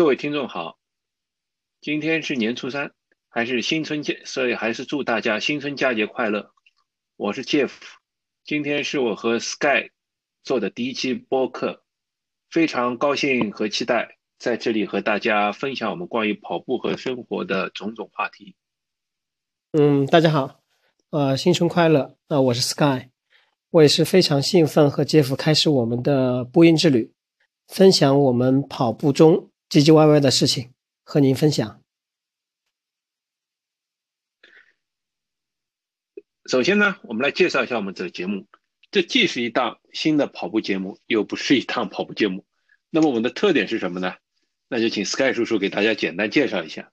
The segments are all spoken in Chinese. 各位听众好，今天是年初三，所以还是祝大家新春佳节快乐。我是 Jeff， 今天是我和 Sky 做的第一期播客，非常高兴和期待在这里和大家分享我们关于跑步和生活的种种话题。大家好，新春快乐。我是 Sky， 我也是非常兴奋和 Jeff 开始我们的播音之旅，分享我们跑步中唧唧歪歪的事情和您分享。首先呢，我们来介绍一下我们这个节目，这既是一档新的跑步节目，又不是一档跑步节目。那么我们的特点是什么呢？那就请 Sky 叔叔给大家简单介绍一下。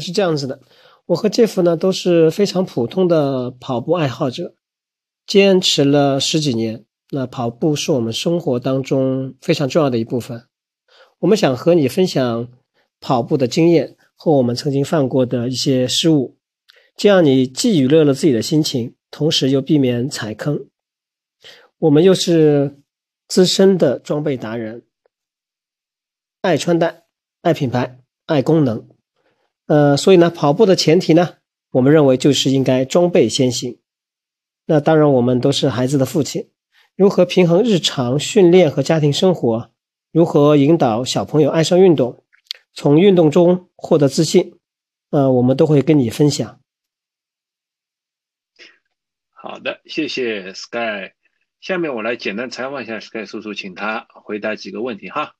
是这样子的，我和 Jeff 呢都是非常普通的跑步爱好者，坚持了十几年。那跑步是我们生活当中非常重要的一部分。我们想和你分享跑步的经验和我们曾经犯过的一些失误，这样你既娱乐了自己的心情，同时又避免踩坑。我们又是资深的装备达人，爱穿戴，爱品牌，爱功能。所以呢，跑步的前提呢，我们认为就是应该装备先行。那当然，我们都是孩子的父亲，如何平衡日常训练和家庭生活，如何引导小朋友爱上运动，从运动中获得自信，我们都会跟你分享。好的，谢谢 Sky。 下面我来简单采访一下 Sky 叔叔，请他回答几个问题哈。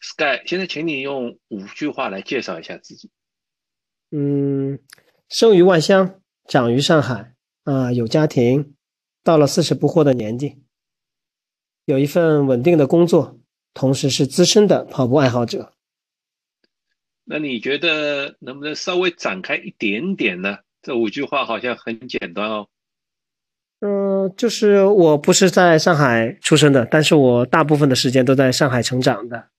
Sky， 现在请你用5句话来介绍一下自己。生于外乡，长于上海，有家庭，到了40不惑的年纪，有一份稳定的工作，同时是资深的跑步爱好者。那你觉得能不能稍微展开一点点呢？这5句话好像很简单哦。就是我不是在上海出生的，但是我大部分的时间都在上海成长的。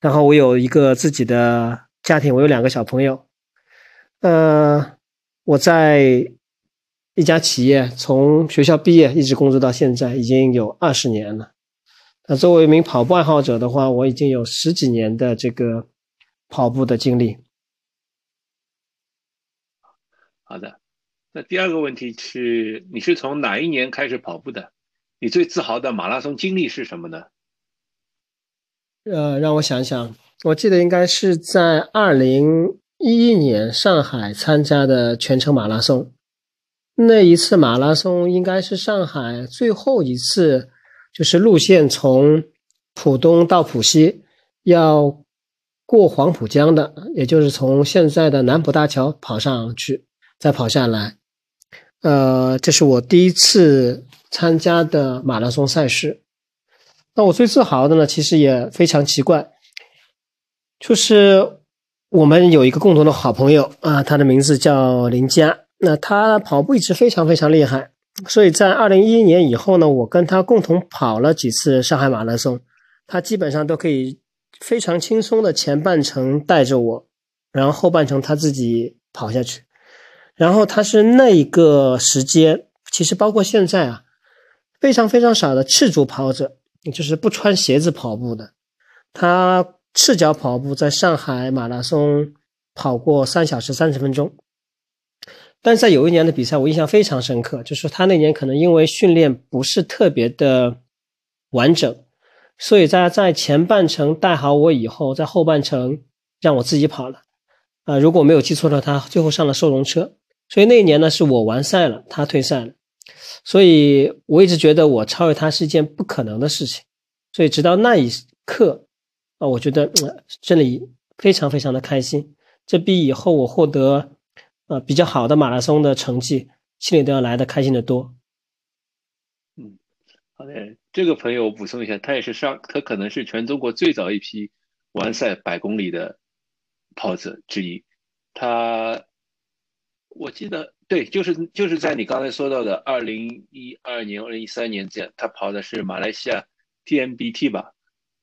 然后我有一个自己的家庭，我有2个小朋友。我在一家企业从学校毕业一直工作到现在，已经有20年了。作为一名跑步爱好者的话，我已经有十几年的这个跑步的经历。好的，那第2个问题是，你是从哪一年开始跑步的？你最自豪的马拉松经历是什么呢？让我想想，我记得应该是在2011年上海参加的全程马拉松。那一次马拉松应该是上海最后一次，就是路线从浦东到浦西要过黄浦江的，也就是从现在的南浦大桥跑上去再跑下来。这是我第一次参加的马拉松赛事。那我最自豪的呢，其实也非常奇怪，就是我们有一个共同的好朋友啊，他的名字叫林佳。那他跑步一直非常非常厉害，所以在2011年以后呢，我跟他共同跑了几次上海马拉松，他基本上都可以非常轻松的前半程带着我，然后后半程他自己跑下去。然后他是那一个时间，其实包括现在啊，非常非常少的赤足跑者，就是不穿鞋子跑步的。他赤脚跑步在上海马拉松跑过3小时30分钟。但是在有一年的比赛我印象非常深刻，就是他那年可能因为训练不是特别的完整，所以他在前半程带好我以后，在后半程让我自己跑了。如果我没有记错的话，他最后上了收容车。所以那一年呢，是我完赛了，他退赛了。所以我一直觉得我超越他是一件不可能的事情。所以直到那一刻，我觉得真的非常非常的开心。这比以后我获得比较好的马拉松的成绩，心里都要来的开心的多。好的，这个朋友我补充一下，他可能是全中国最早一批完赛100公里的跑者之一。我记得对，就是在你刚才说到的2012年、2013年这样，他跑的是马来西亚 TMBT 吧，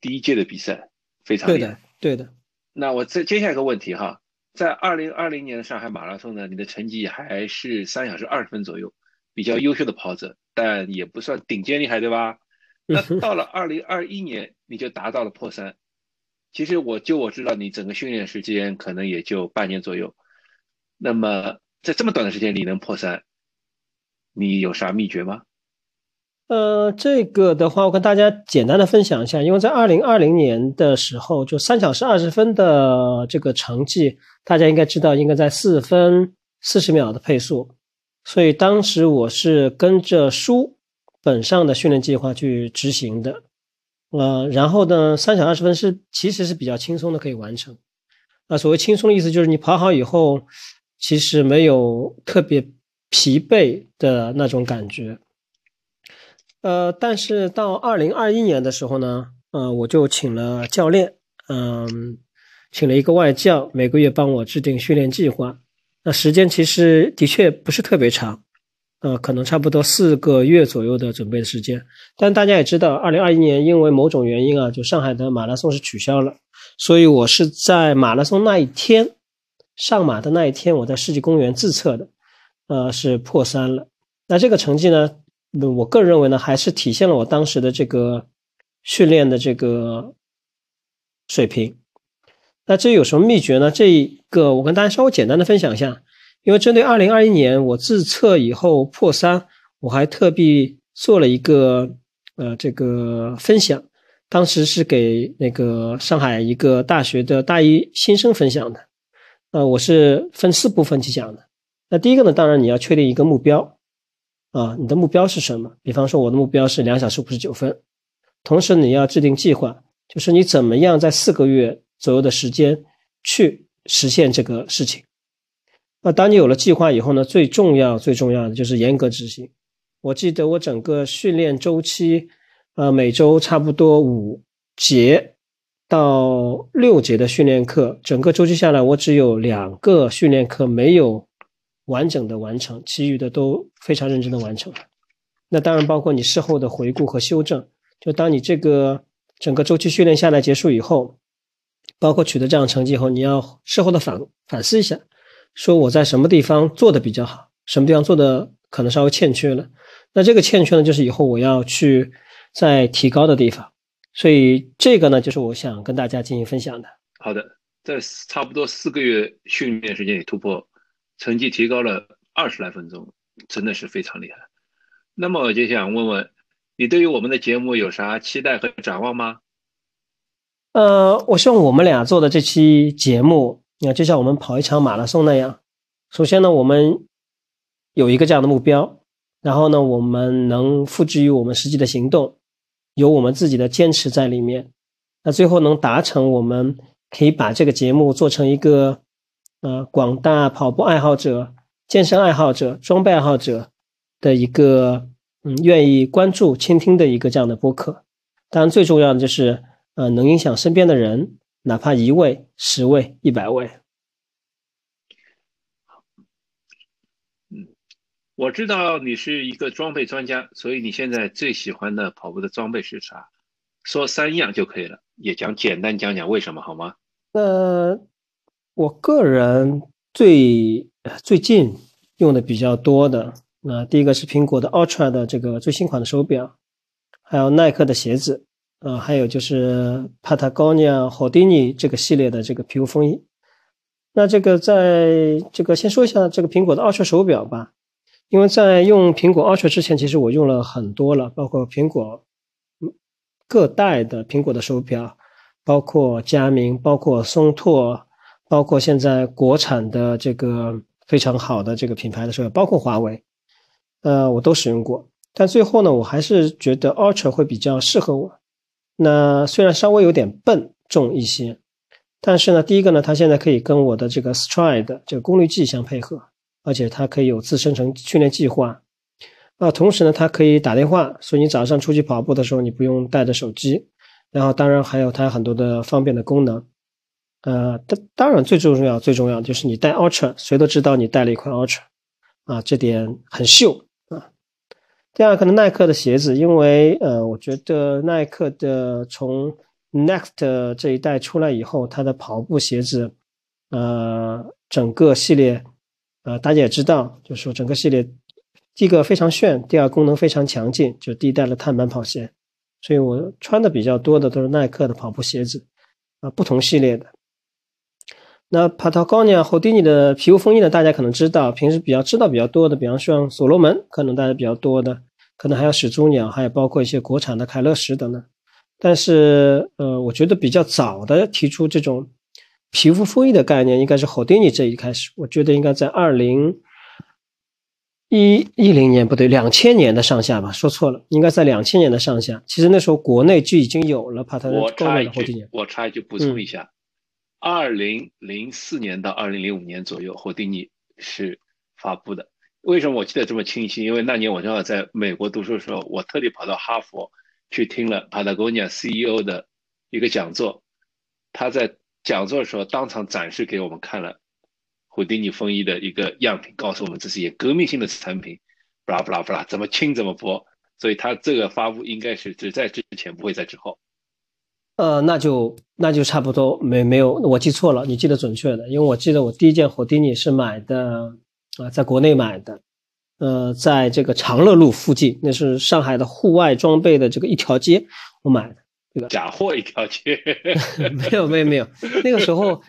第1届的比赛，非常厉害。对的，对的。那我接下一个问题哈。在2020年的上海马拉松呢，你的成绩还是3小时20分左右，比较优秀的跑者，但也不算顶尖厉害，对吧？那到了2021年你就达到了破3。其实我知道你整个训练时间可能也就半年左右，那么在这么短的时间里能破3，你有啥秘诀吗？这个的话我跟大家简单的分享一下，因为在2020年的时候就3小时20分的这个成绩大家应该知道应该在4分40秒的配速，所以当时我是跟着书本上的训练计划去执行的。然后呢 ,3 小时20分其实是比较轻松的可以完成。所谓轻松的意思就是你跑好以后其实没有特别疲惫的那种感觉。但是到2021年的时候呢，我就请了教练，请了一个外教，每个月帮我制定训练计划。那时间其实的确不是特别长，可能差不多4个月左右的准备的时间。但大家也知道2021年因为某种原因啊，就上海的马拉松是取消了，所以我是在马拉松那一天，上马的那一天，我在世纪公园自测的，是破3了。那这个成绩呢，我个人认为呢，还是体现了我当时的这个训练的这个水平。那这有什么秘诀呢？这一个我跟大家稍微简单的分享一下，因为针对2021年我自测以后破3，我还特地做了一个这个分享，当时是给那个上海一个大学的大一新生分享的。我是分4部分去讲的。那第一个呢，当然你要确定一个目标。你的目标是什么？比方说我的目标是2小时59分。同时你要制定计划，就是你怎么样在4个月左右的时间去实现这个事情。那当你有了计划以后呢，最重要的就是严格执行。我记得我整个训练周期，每周差不多5节到6节的训练课，整个周期下来我只有2个训练课没有完整的完成，其余的都非常认真的完成了。那当然包括你事后的回顾和修正，就当你这个整个周期训练下来结束以后，包括取得这样成绩以后，你要事后的反思一下，说我在什么地方做的比较好，什么地方做的可能稍微欠缺了。那这个欠缺呢，就是以后我要去再提高的地方。所以这个呢，就是我想跟大家进行分享的。好的，在差不多4个月训练时间里突破，成绩提高了20来分钟，真的是非常厉害。那么我就想问问你，对于我们的节目有啥期待和展望吗？我希望我们俩做的这期节目就像我们跑一场马拉松那样，首先呢我们有一个这样的目标，然后呢我们能付之于我们实际的行动，有我们自己的坚持在里面，那最后能达成，我们可以把这个节目做成一个广大跑步爱好者、健身爱好者、装备爱好者的一个愿意关注倾听的一个这样的播客。当然最重要的就是能影响身边的人，哪怕1位、10位、100位。我知道你是一个装备专家，所以你现在最喜欢的跑步的装备是啥？说3样就可以了，也简单讲为什么好吗？我个人最近用的比较多的，第一个是苹果的 Ultra 的这个最新款的手表，还有耐克的鞋子，还有就是 Patagonia Houdini 这个系列的这个皮肤风衣。那这个在这个先说一下这个苹果的 Ultra 手表吧，因为在用苹果 Ultra 之前其实我用了很多了，包括苹果各代的苹果的手表，包括佳明，包括松拓，包括现在国产的这个非常好的这个品牌的手表，包括华为，我都使用过。但最后呢，我还是觉得 Ultra 会比较适合我。那虽然稍微有点笨重一些，但是呢，第一个呢，它现在可以跟我的这个 Stride 这个功率计相配合，而且它可以有自生成训练计划。同时呢，它可以打电话，所以你早上出去跑步的时候，你不用带着手机。然后当然还有它很多的方便的功能。当然最重要就是你带 Ultra， 谁都知道你带了一块 Ultra， 这点很秀第二个呢，耐克的鞋子，因为我觉得耐克的从 Next 这一代出来以后，它的跑步鞋子整个系列大家也知道，就是说整个系列第一个非常炫，第二功能非常强劲，就第一代的碳板跑鞋。所以我穿的比较多的都是耐克的跑步鞋子啊，不同系列的。那 Patagonia、Houdini 的皮肤风衣呢，大家可能知道，平时比较多的，比方像所罗门，可能大家比较多的，可能还有始祖鸟，还有包括一些国产的凯乐石等等。但是我觉得比较早的提出这种皮肤风衣的概念，应该是 Houdini 这一开始，我觉得应该在2000年的上下吧，说错了，应该在2000年的上下。其实那时候国内就已经有了 Patagonia 的 Houdini。我插一句补充一下。2004年到2005年左右，霍迪尼是发布的。为什么我记得这么清晰？因为那年我正好在美国读书的时候，我特地跑到哈佛去听了 Patagonia CEO 的一个讲座。他在讲座的时候当场展示给我们看了霍迪尼风衣的一个样品，告诉我们这是一个革命性的产品，不啦不啦不啦，怎么轻怎么薄。所以他这个发布应该是只在之前，不会在之后。那就差不多没有，我记错了，你记得准确的，因为我记得我第一件 Houdini 是买的在国内买的，在这个长乐路附近，那是上海的户外装备的这个一条街，我买的这个假货一条街。没有，那个时候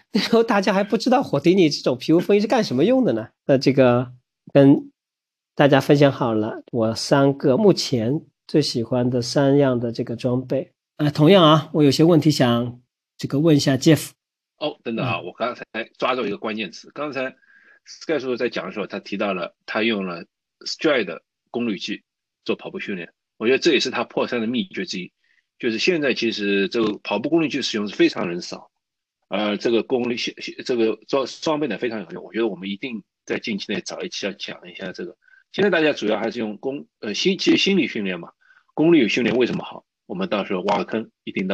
大家还不知道 Houdini 这种皮肤风衣是干什么用的呢？这个跟大家分享好了，我目前最喜欢的3样的这个装备。同样啊，我有些问题想这个问一下 Jeff。等等啊，我刚才抓住一个关键词。刚才 Sky 叔叔在讲的时候，他提到了他用了 Stride 的功率计做跑步训练。我觉得这也是他破三的秘诀之一，就是现在其实这个跑步功率计使用是非常人少，而这个功率这个装备呢非常有用。我觉得我们一定在近期内找一期要讲一下这个。现在大家主要还是用心理训练嘛，功率训练为什么好？我们到时候挖个坑，一定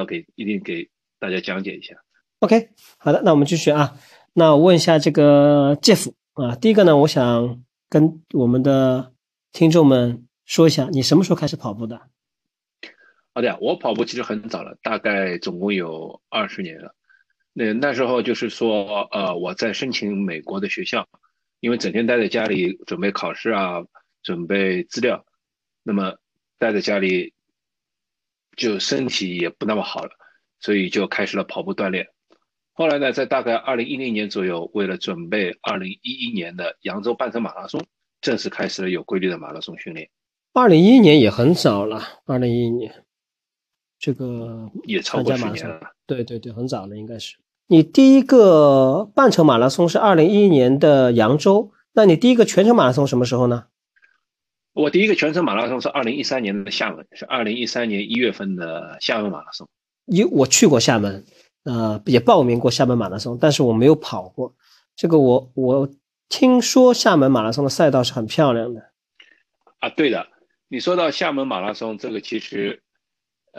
给大家讲解一下。OK， 好的，那我们继续啊。那我问一下这个 Jeff 啊，第一个呢，我想跟我们的听众们说一下，你什么时候开始跑步的？好的，我跑步其实很早了，大概总共有20年了。那时候就是说，我在申请美国的学校，因为整天待在家里准备考试啊，准备资料，那么待在家里。就身体也不那么好了，所以就开始了跑步锻炼。后来呢，在大概2010年左右，为了准备2011年的扬州半程马拉松，正式开始了有规律的马拉松训练。2011年也很早了，2011年这个也超过10年了。对，很早了，应该是。你第一个半程马拉松是2011年的扬州，那你第一个全程马拉松什么时候呢？我第一个全程马拉松是2013年的厦门，是2013年1月份的厦门马拉松。我去过厦门，也报名过厦门马拉松，但是我没有跑过。这个我听说厦门马拉松的赛道是很漂亮的。啊，对的，你说到厦门马拉松，这个其实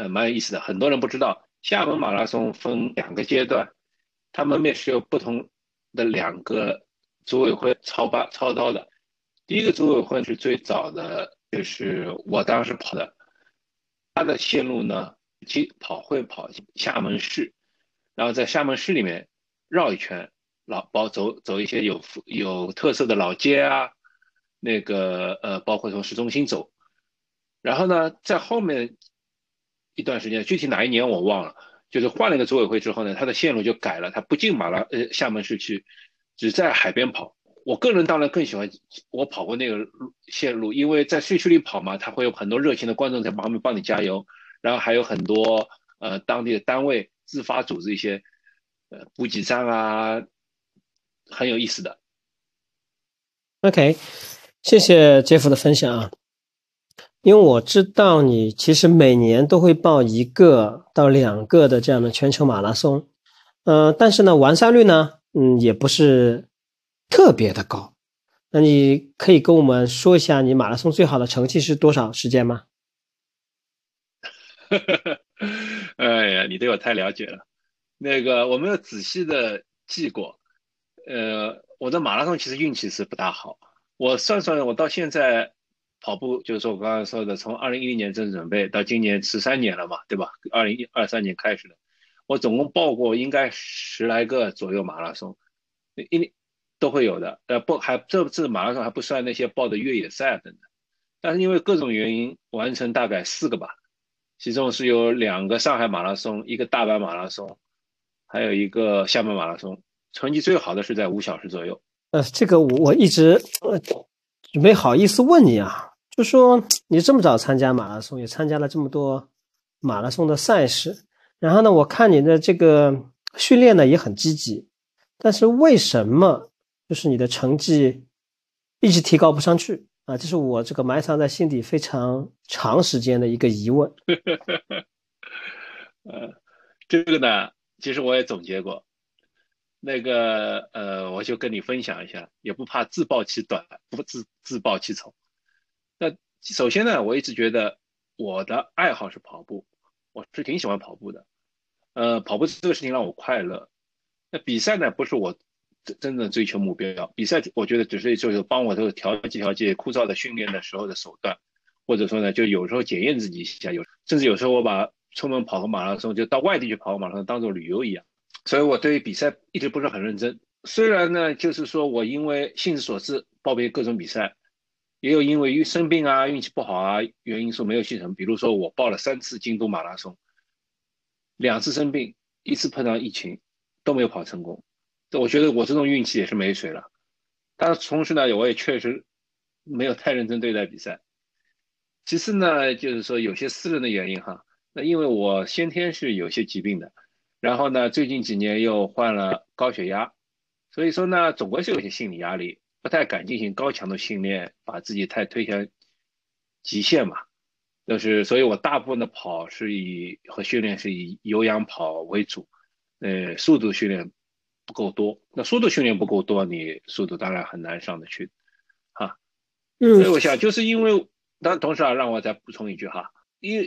蛮有意思的，很多人不知道，厦门马拉松分2个阶段，他们面是有不同的2个组委会操刀的。第一个组委会是最早的，就是我当时跑的，它的线路呢，跑厦门市，然后在厦门市里面绕一圈，走一些有特色的老街啊，包括从市中心走，然后呢，在后面一段时间，具体哪一年我忘了，就是换了一个组委会之后呢，它的线路就改了，它不进厦门市区，只在海边跑。我个人当然更喜欢我跑过那个线路，因为在市区里跑嘛，它会有很多热情的观众在旁边帮你加油，然后还有很多当地的单位自发组织一些补给站啊，很有意思的。OK， 谢谢杰夫的分享啊，因为我知道你其实每年都会报1个到2个的这样的全球马拉松，但是呢完赛率呢，也不是特别的高。那你可以跟我们说一下你马拉松最好的成绩是多少时间吗？哎呀，你对我太了解了。我没有仔细的记过。我的马拉松其实运气是不大好。我算算，我到现在跑步，就是说我刚才说的，从2010年正式准备到今年13年了嘛，对吧？2023年开始的，我总共报过应该10来个左右马拉松。都会有的，这次马拉松还不算那些报的越野赛等等，但是因为各种原因完成大概4个吧，其中是有2个上海马拉松，一个大阪马拉松，还有一个厦门马拉松，成绩最好的是在5小时左右。这个我一直没好意思问你啊，就说你这么早参加马拉松，也参加了这么多马拉松的赛事，然后呢，我看你的这个训练呢也很积极，但是为什么就是你的成绩一直提高不上去啊？这是我这个埋藏在心底非常长时间的一个疑问。这个呢，其实我也总结过，那个我就跟你分享一下，也不怕自暴其短，不自暴其丑。那首先呢，我一直觉得我的爱好是跑步，我是挺喜欢跑步的，跑步这个事情让我快乐。那比赛呢，不是我真正追求目标，比赛我觉得只是就是帮我都调节枯燥的训练的时候的手段，或者说呢，就有时候检验自己一下，甚至有时候我把出门跑个马拉松，就到外地去跑个马拉松当做旅游一样。所以我对比赛一直不是很认真。虽然呢，就是说我因为性子所致报名各种比赛，也有因为生病啊、运气不好啊原因说没有去成。比如说我报了3次京都马拉松，2次生病，1次碰到疫情，都没有跑成功。我觉得我这种运气也是没水了，但同时呢，我也确实没有太认真对待比赛。其次呢，就是说有些私人的原因哈，那因为我先天是有些疾病的，然后呢，最近几年又患了高血压，所以说呢，总归是有些心理压力，不太敢进行高强度训练，把自己太推向极限嘛。就是所以我大部分的跑是以和训练是以有氧跑为主，速度训练不够多，那速度训练不够多，你速度当然很难上得去啊。所以我想就是因为，但同时啊，让我再补充一句哈，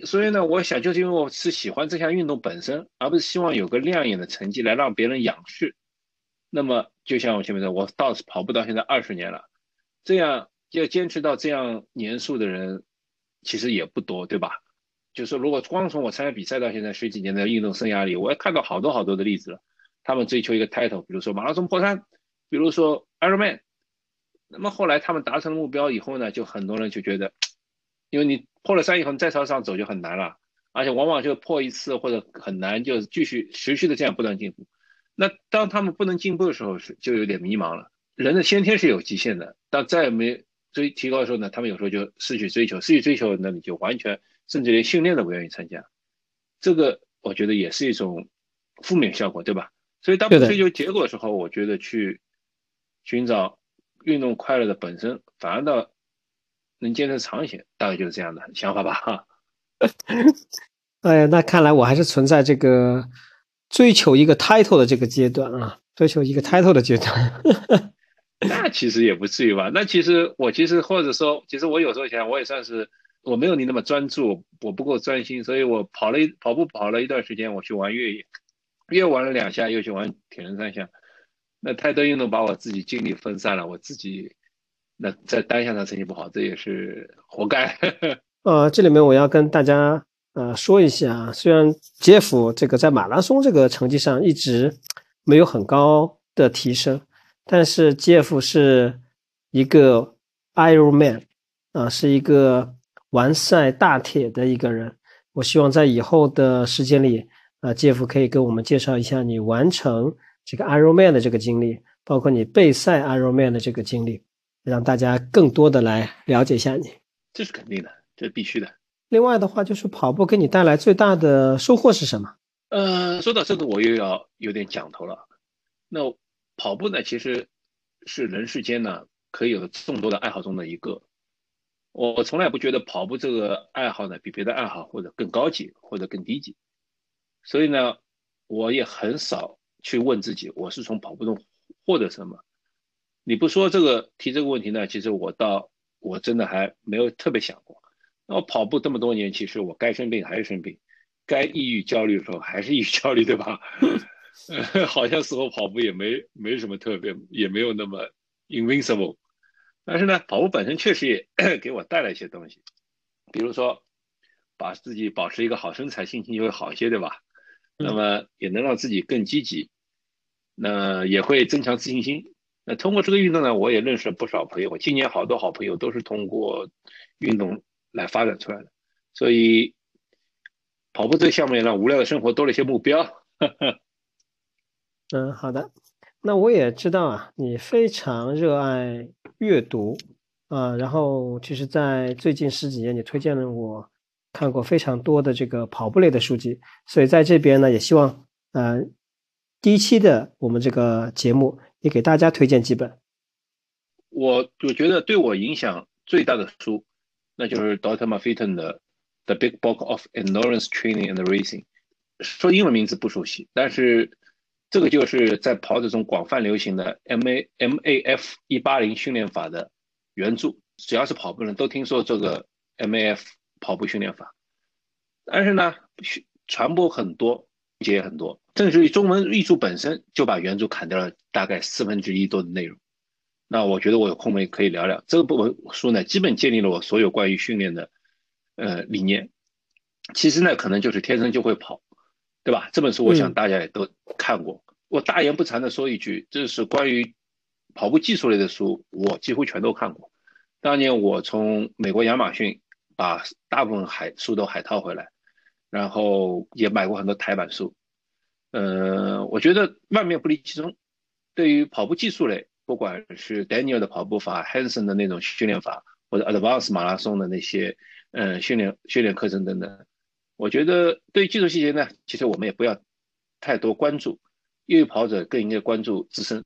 所以呢，我想就是因为我是喜欢这项运动本身，而不是希望有个亮眼的成绩来让别人仰视。那么就像我前面说，我到跑步到现在20年了，这样要坚持到这样年数的人其实也不多，对吧？就是如果光从我参加比赛到现在10几年的运动生涯里，我也看到好多的例子了。他们追求一个 title， 比如说马拉松破3，比如说 Ironman。 那么后来他们达成目标以后呢，就很多人就觉得，因为你破了3以后，你再朝上走就很难了，而且往往就破1次或者很难，就继续持续的这样不断进步。那当他们不能进步的时候，就有点迷茫了。人的先天是有极限的，但再没提高的时候呢，他们有时候就失去追求，那你就完全甚至连训练都不愿意参加。这个我觉得也是一种负面效果，对吧？所以当不追求结果的时候，我觉得去寻找运动快乐的本身，反而到能坚持长一些，大概就是这样的想法吧。哈，那看来我还是存在这个追求一个 title 的这个阶段啊，追求一个 title 的阶段。那其实也不至于吧。那其实或者说，其实我有时候想，我也算是我没有你那么专注，我不够专心，所以我跑步跑了一段时间，我去玩越野。又玩了2下，又去玩铁人3项，那太多运动把我自己精力分散了，我自己那在单项上成绩不好，这也是活该。这里面我要跟大家说一下，虽然Jeff这个在马拉松这个成绩上一直没有很高的提升，但是Jeff是一个 Ironman 是一个完赛大铁的一个人。我希望在以后的时间里，Jeff 可以给我们介绍一下你完成这个 Ironman 的这个经历，包括你备赛 Ironman 的这个经历，让大家更多的来了解一下你。这是肯定的，这是必须的。另外的话，就是跑步给你带来最大的收获是什么？说到这个，我又要有点讲头了。那跑步呢，其实是人世间呢可以有众多的爱好中的一个。我从来不觉得跑步这个爱好呢比别的爱好或者更高级或者更低级。所以呢，我也很少去问自己，我是从跑步中获得什么。你不说提这个问题呢，其实我真的还没有特别想过。那我跑步这么多年，其实我该生病还是生病，该抑郁焦虑的时候还是抑郁焦虑，对吧？好像似乎跑步也没什么特别，也没有那么 invincible。但是呢，跑步本身确实也给我带来一些东西，比如说把自己保持一个好身材，心情就会好一些，对吧？那么也能让自己更积极，那也会增强自信心。那通过这个运动呢，我也认识了不少朋友，我今年好多好朋友都是通过运动来发展出来的。所以跑步这个项目也让无聊的生活多了一些目标。呵呵。嗯，好的。那我也知道啊，你非常热爱阅读啊，然后其实在最近十几年你推荐了我看过非常多的这个跑步类的书籍，所以在这边呢也希望第一期的我们这个节目也给大家推荐几本。我觉得对我影响最大的书那就是 Dr. Muffington 的 The Big Book of Endurance Training and Racing， 说英文名字不熟悉，但是这个就是在跑者中广泛流行的 MAF 180训练法的原著，只要是跑步人都听说这个 MAF 跑步训练法，但是呢传播很多，理解很多，甚至于中文译著本身就把原著砍掉了大概1/4多的内容。那我觉得我有空我也可以聊聊这本书呢，基本建立了我所有关于训练的理念。其实呢可能就是天生就会跑，对吧？这本书我想大家也都看过。我大言不惭的说一句，这是关于跑步技术类的书我几乎全都看过。当年我从美国亚马逊把大部分书都海淘回来，然后也买过很多台版书。我觉得万变不离其宗，对于跑步技术类，不管是 Daniel 的跑步法， Hanson 的那种训练法，或者 Advanced 马拉松的那些训练课程等等，我觉得对技术细节呢其实我们也不要太多关注，业余跑者更应该关注自身。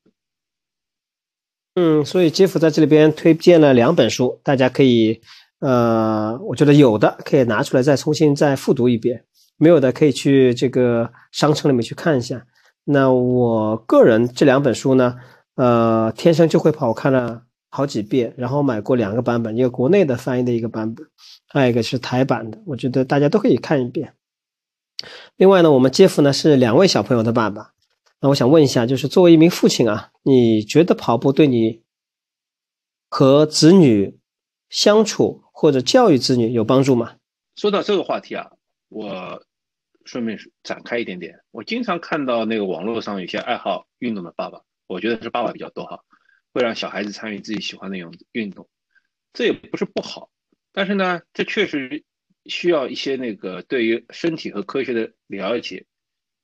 所以 Jeff 在这里边推荐了2本书，大家可以我觉得有的可以拿出来再重新再复读一遍，没有的可以去这个商城里面去看一下。那我个人这2本书呢天生就会跑我看了好几遍，然后买过2个版本，一个国内的翻译的一个版本，还有一个是台版的，我觉得大家都可以看一遍。另外呢，我们Jeff呢是2位小朋友的爸爸，那我想问一下，就是作为一名父亲啊，你觉得跑步对你和子女相处或者教育子女有帮助吗？说到这个话题啊，我顺便展开一点点，我经常看到那个网络上有些爱好运动的爸爸，我觉得是爸爸比较多哈，会让小孩子参与自己喜欢的运动，这也不是不好，但是呢，这确实需要一些那个对于身体和科学的了解。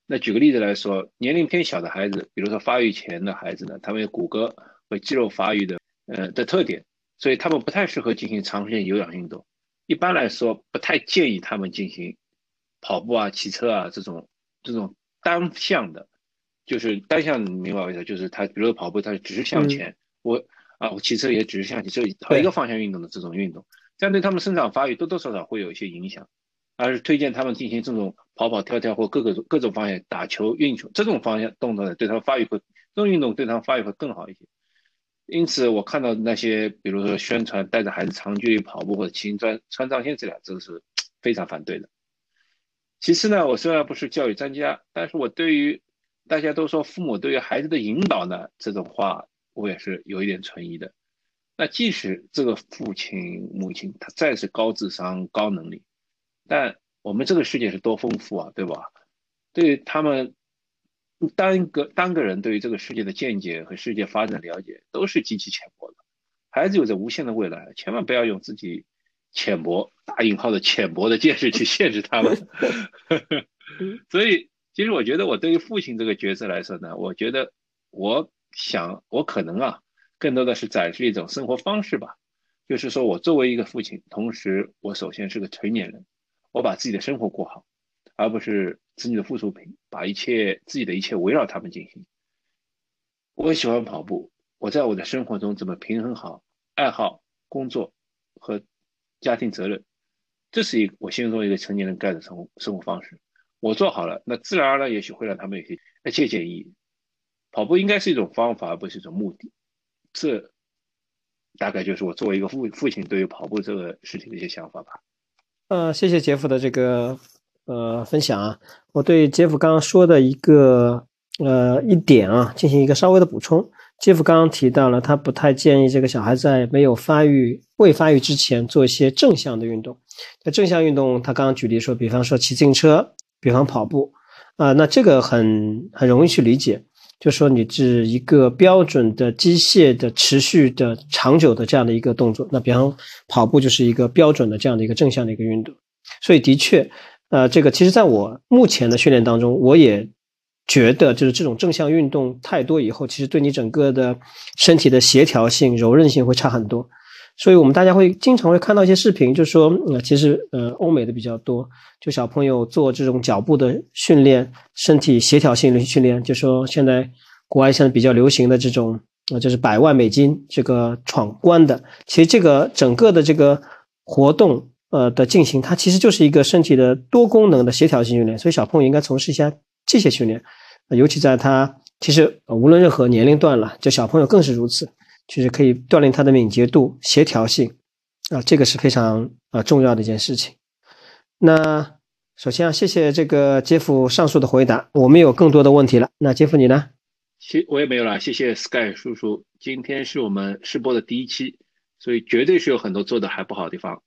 那举个例子来说，年龄偏小的孩子，比如说发育前的孩子呢，他们有骨骼和肌肉发育的特点，所以他们不太适合进行长时间有氧运动。一般来说，不太建议他们进行跑步啊、骑车啊这种单项的。就是单项，你明白为啥？就是他，比如说跑步，他只是向前；我骑车也只是向前，只有同一个方向运动的这种运动，这样对他们生长发育多多少少会有一些影响。而是推荐他们进行这种跑跳跳或各种方向打球、运球这种方向动作呢，对他们发育会，这种运动对他们发育会更好一些。因此，我看到那些比如说宣传带着孩子长距离跑步或者骑行穿障线之类，这个是非常反对的。其次呢，我虽然不是教育专家，但是我对于大家都说父母对于孩子的引导呢，这种话我也是有一点存疑的。那即使这个父亲母亲他再是高智商高能力，但我们这个世界是多丰富啊，对吧？对于他们单个人对于这个世界的见解和世界发展的了解都是极其浅薄的。孩子有着无限的未来，千万不要用自己浅薄大引号的浅薄的见识去限制他们。所以其实我觉得我对于父亲这个角色来说呢，我觉得我可能啊更多的是展示一种生活方式吧，就是说我作为一个父亲，同时我首先是个成年人，我把自己的生活过好，而不是子女的附属品，把自己的一切围绕他们进行。我喜欢跑步，我在我的生活中怎么平衡好爱好、工作和家庭责任，这是我心中一个成年人该的生活方式。我做好了，那自然而然也许会让他们有些借鉴意义。跑步应该是一种方法，而不是一种目的。这大概就是我作为一个父亲对于跑步这个事情的一些想法吧。谢谢杰夫的这个分享啊。我对杰夫刚刚说的一个一点啊，进行一个稍微的补充。杰夫刚刚提到了，他不太建议这个小孩在未发育之前做一些正向的运动。那正向运动，他刚刚举例说，比方说骑自行车。比方跑步那这个很容易去理解，就是说你是一个标准的机械的持续的长久的这样的一个动作，那比方跑步就是一个标准的这样的一个正向的一个运动。所以的确这个其实在我目前的训练当中，我也觉得就是这种正向运动太多以后，其实对你整个的身体的协调性、柔韧性会差很多。所以我们大家会经常会看到一些视频，就说其实欧美的比较多，就小朋友做这种脚步的训练、身体协调性的训练，就说现在国外现在比较流行的这种就是100万美金这个闯关的。其实这个整个的这个活动的进行，它其实就是一个身体的多功能的协调性训练，所以小朋友应该从事一下这些训练，尤其在他其实无论任何年龄段了，就小朋友更是如此，就是可以锻炼他的敏捷度、协调性这个是非常重要的一件事情。那首先谢谢这个杰夫上述的回答，我们有更多的问题了，那杰夫你呢？我也没有了，谢谢 Sky 叔叔。今天是我们试播的第一期，所以绝对是有很多做的还不好的地方。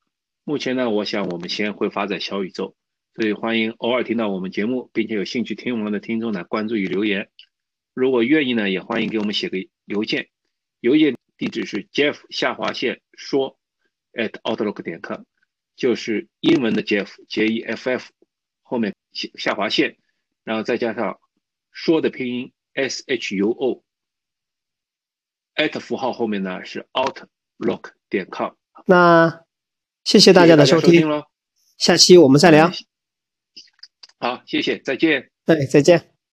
目前呢，我想我们先会发展小宇宙，所以欢迎偶尔听到我们节目并且有兴趣听我们的听众呢关注与留言。如果愿意呢，也欢迎给我们写个邮件，邮件地址是 jeff_说@outlook.com， 就是英文的 Jeff J-E-F-F 后面下划线，然后再加上说的拼音 SHUO @后面呢是 outlook.com。 那谢谢大家的收听，下期我们再聊。好，谢谢，再见。对，再见。